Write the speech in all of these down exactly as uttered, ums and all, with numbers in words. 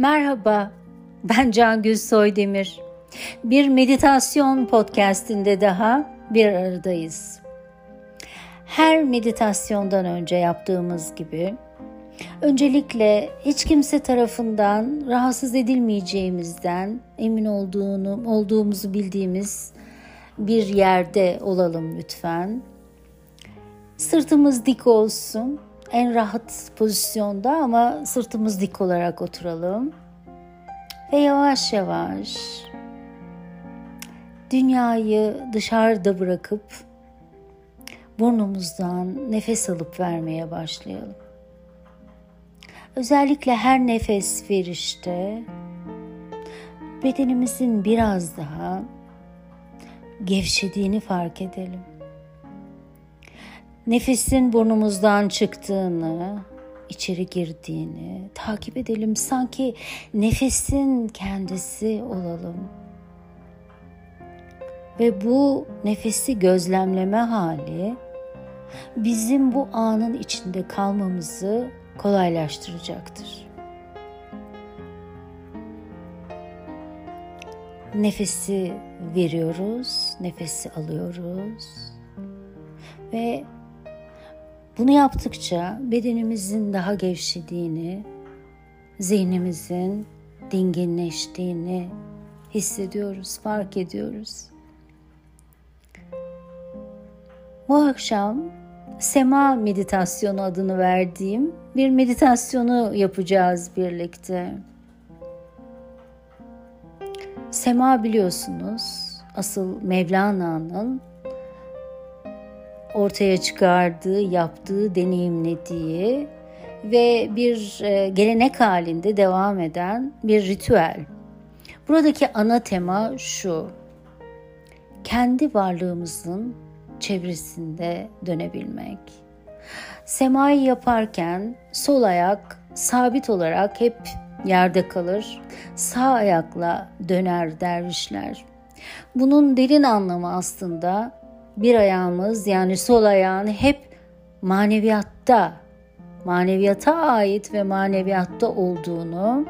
Merhaba, ben Can Gül Soydemir. Bir meditasyon podcastinde daha bir aradayız. Her meditasyondan önce yaptığımız gibi, öncelikle hiç kimse tarafından rahatsız edilmeyeceğimizden emin olduğunu, olduğumuzu bildiğimiz bir yerde olalım lütfen. Sırtımız dik olsun. En rahat pozisyonda ama sırtımız dik olarak oturalım. Ve yavaş yavaş dünyayı dışarıda bırakıp burnumuzdan nefes alıp vermeye başlayalım. Özellikle her nefes verişte bedenimizin biraz daha gevşediğini fark edelim. Nefesin burnumuzdan çıktığını, içeri girdiğini takip edelim. Sanki nefesin kendisi olalım. Ve bu nefesi gözlemleme hali bizim bu anın içinde kalmamızı kolaylaştıracaktır. Nefesi veriyoruz, nefesi alıyoruz ve bunu yaptıkça bedenimizin daha gevşediğini, zihnimizin dinginleştiğini hissediyoruz, fark ediyoruz. Bu akşam Sema meditasyonu adını verdiğim bir meditasyonu yapacağız birlikte. Sema biliyorsunuz asıl Mevlana'nın ortaya çıkardığı, yaptığı, deneyimlediği ve bir gelenek halinde devam eden bir ritüel. Buradaki ana tema şu: kendi varlığımızın çevresinde dönebilmek. Semayı yaparken sol ayak sabit olarak hep yerde kalır, sağ ayakla döner dervişler. Bunun derin anlamı aslında bir ayağımız, yani sol ayağın hep maneviyatta, maneviyata ait ve maneviyatta olduğunu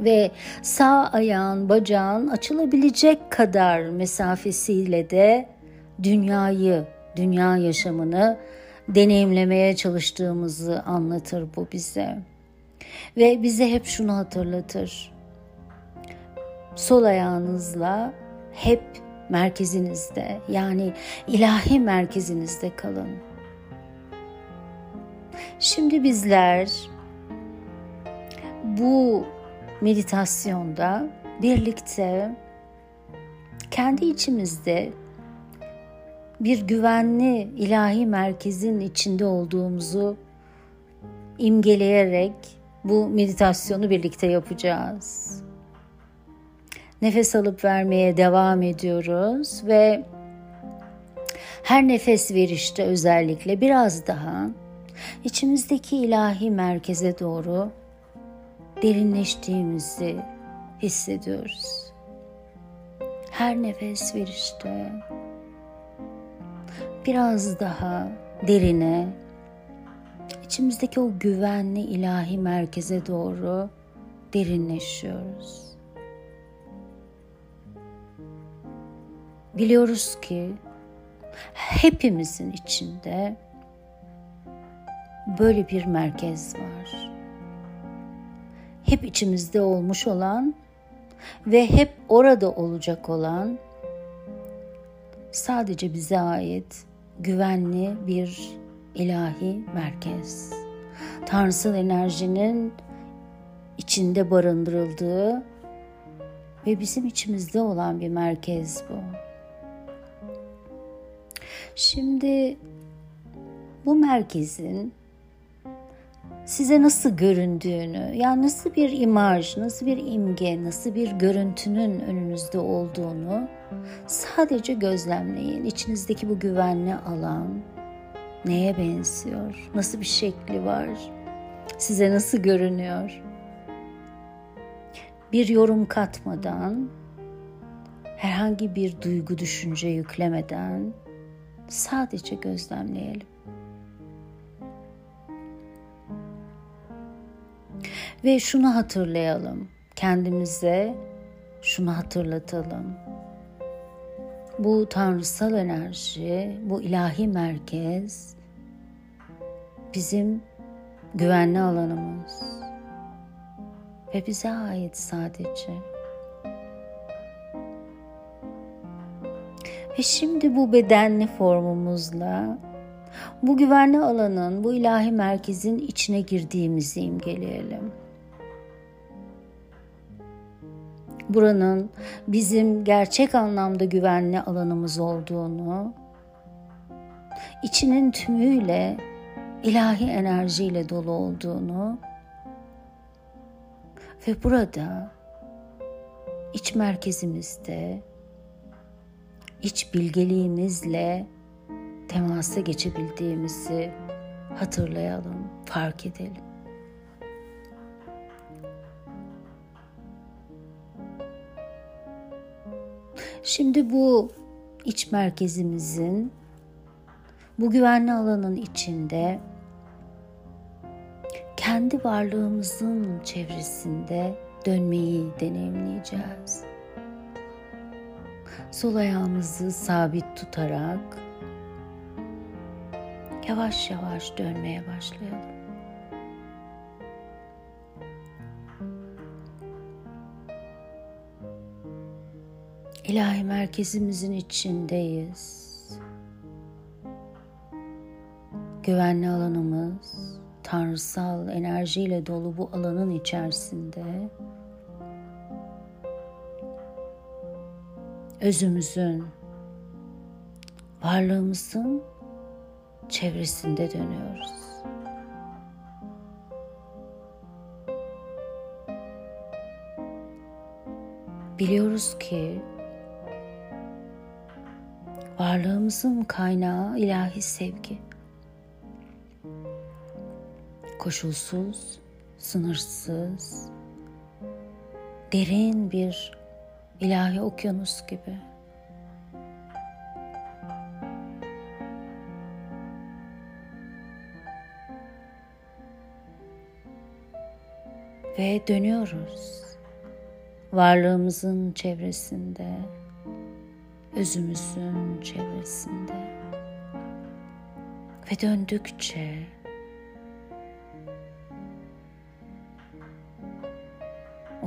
ve sağ ayağın, bacağın açılabilecek kadar mesafesiyle de dünyayı, dünya yaşamını deneyimlemeye çalıştığımızı anlatır bu bize. Ve bize hep şunu hatırlatır: sol ayağınızla hep merkezinizde, yani ilahi merkezinizde kalın. Şimdi bizler bu meditasyonda birlikte kendi içimizde bir güvenli ilahi merkezin içinde olduğumuzu imgeleyerek bu meditasyonu birlikte yapacağız. Nefes alıp vermeye devam ediyoruz ve her nefes verişte özellikle biraz daha içimizdeki ilahi merkeze doğru derinleştiğimizi hissediyoruz. Her nefes verişte biraz daha derine, içimizdeki o güvenli ilahi merkeze doğru derinleşiyoruz. Biliyoruz ki hepimizin içinde böyle bir merkez var. Hep içimizde olmuş olan ve hep orada olacak olan, sadece bize ait güvenli bir ilahi merkez. Tanrısal enerjinin içinde barındırıldığı ve bizim içimizde olan bir merkez bu. Şimdi bu merkezin size nasıl göründüğünü, yani nasıl bir imaj, nasıl bir imge, nasıl bir görüntünün önünüzde olduğunu sadece gözlemleyin. İçinizdeki bu güvenli alan neye benziyor? Nasıl bir şekli var? Size nasıl görünüyor? Bir yorum katmadan, herhangi bir duygu, düşünce yüklemeden sadece gözlemleyelim. Ve şunu hatırlayalım, kendimize şunu hatırlatalım. Bu tanrısal enerji, bu ilahi merkez bizim güvenli alanımız ve bize ait sadece. Ve şimdi bu bedenli formumuzla bu güvenli alanın, bu ilahi merkezin içine girdiğimizi imgeleyelim. Buranın bizim gerçek anlamda güvenli alanımız olduğunu, içinin tümüyle ilahi enerjiyle dolu olduğunu ve burada iç merkezimizde iç bilgeliğimizle temasa geçebildiğimizi hatırlayalım, fark edelim. Şimdi bu iç merkezimizin, bu güvenli alanın içinde kendi varlığımızın çevresinde dönmeyi deneyimleyeceğiz. Sol ayağımızı sabit tutarak yavaş yavaş dönmeye başlayalım. İlahi merkezimizin içindeyiz. Güvenli alanımız, tanrısal enerjiyle dolu bu alanın içerisinde özümüzün, varlığımızın çevresinde dönüyoruz. Biliyoruz ki varlığımızın kaynağı ilahi sevgi. Koşulsuz, sınırsız, derin bir ilahi okyanus gibi. Ve dönüyoruz. Varlığımızın çevresinde, özümüzün çevresinde ve döndükçe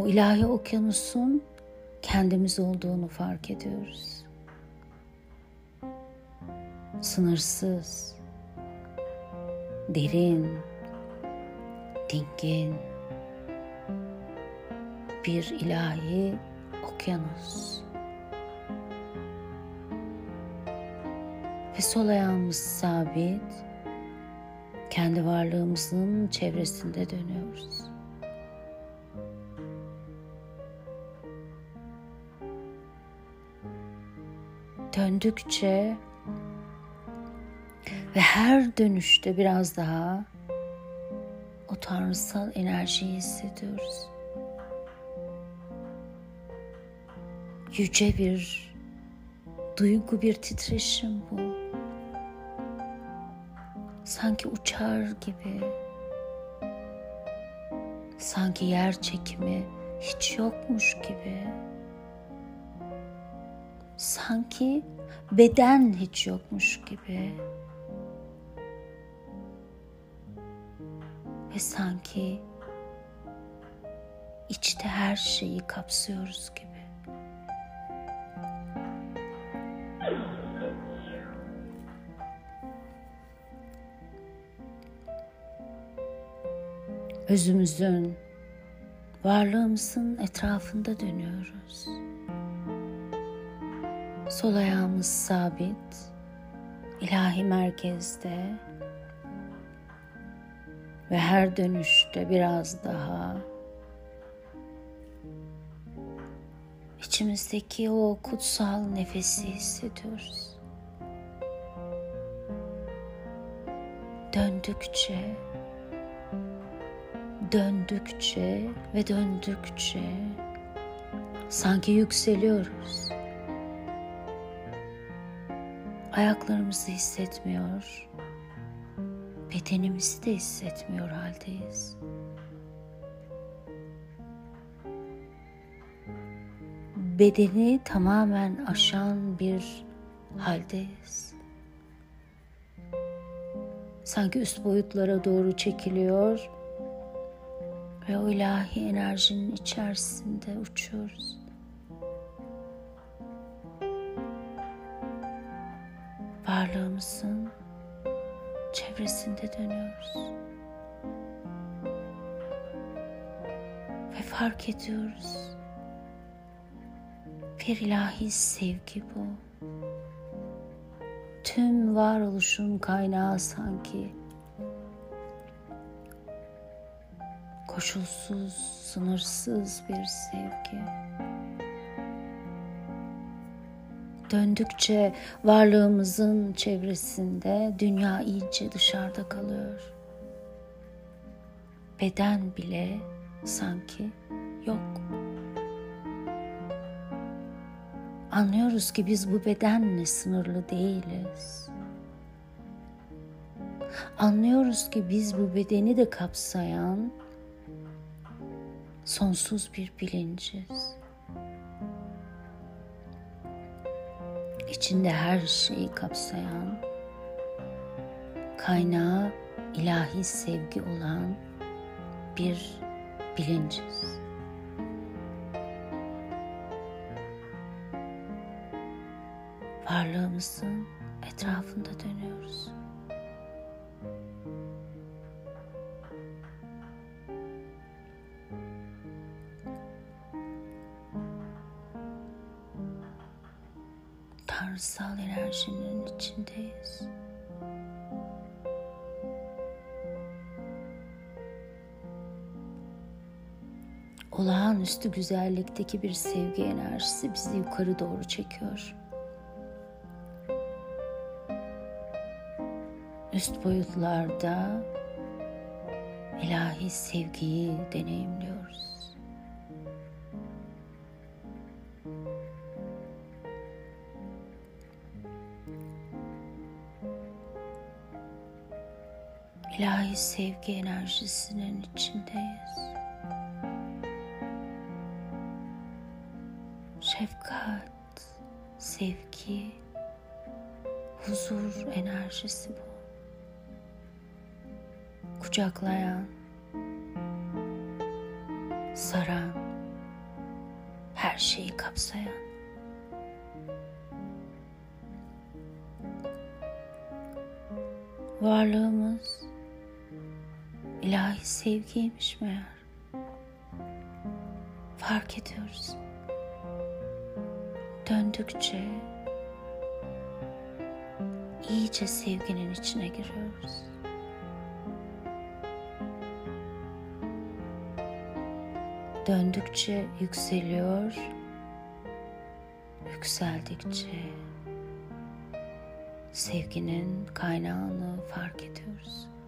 o ilahi okyanusun kendimiz olduğunu fark ediyoruz. Sınırsız, derin, dingin bir ilahi okyanus. Ve sol ayağımız sabit, kendi varlığımızın çevresinde dönüyoruz. Döndükçe ve her dönüşte biraz daha o tanrısal enerjiyi hissediyoruz. Yüce bir duygu, bir titreşim bu. Sanki uçar gibi. Sanki yer çekimi hiç yokmuş gibi. Sanki beden hiç yokmuş gibi. Ve sanki içte her şeyi kapsıyoruz gibi. Özümüzün, varlığımızın etrafında dönüyoruz. Sol ayağımız sabit, ilahi merkezde ve her dönüşte biraz daha içimizdeki o kutsal nefesi hissediyoruz. Döndükçe Döndükçe ve döndükçe sanki yükseliyoruz. Ayaklarımızı hissetmiyor, bedenimizi de hissetmiyor haldeyiz. bedeni tamamen aşan bir haldeyiz. Sanki üst boyutlara doğru çekiliyor ve o ilahi enerjinin içerisinde uçuyoruz. Varlığımızın çevresinde dönüyoruz. Ve fark ediyoruz. Bir ilahi sevgi bu. Tüm varoluşun kaynağı sanki. Koşulsuz, sınırsız bir sevgi. Döndükçe varlığımızın çevresinde dünya iyice dışarıda kalıyor. Beden bile sanki yok. Anlıyoruz ki biz bu bedenle sınırlı değiliz. Anlıyoruz ki biz bu bedeni de kapsayan sonsuz bir bilinciz. İçinde her şeyi kapsayan, kaynağı ilahi sevgi olan bir bilinciz. Varlığımızın etrafında dönüyoruz. Tanrısal enerjinin içindeyiz. Olağanüstü güzellikteki bir sevgi enerjisi bizi yukarı doğru çekiyor. Üst boyutlarda ilahi sevgiyi deneyimliyoruz. İlahi sevgi enerjisinin içindeyiz. Şefkat, sevgi, huzur enerjisi bu. Kucaklayan, saran, her şeyi kapsayan. Varlığımız ilahi sevgiymiş meğer. Fark ediyoruz. Döndükçe iyice sevginin içine giriyoruz. Döndükçe yükseliyor, yükseldikçe sevginin kaynağını fark ediyoruz.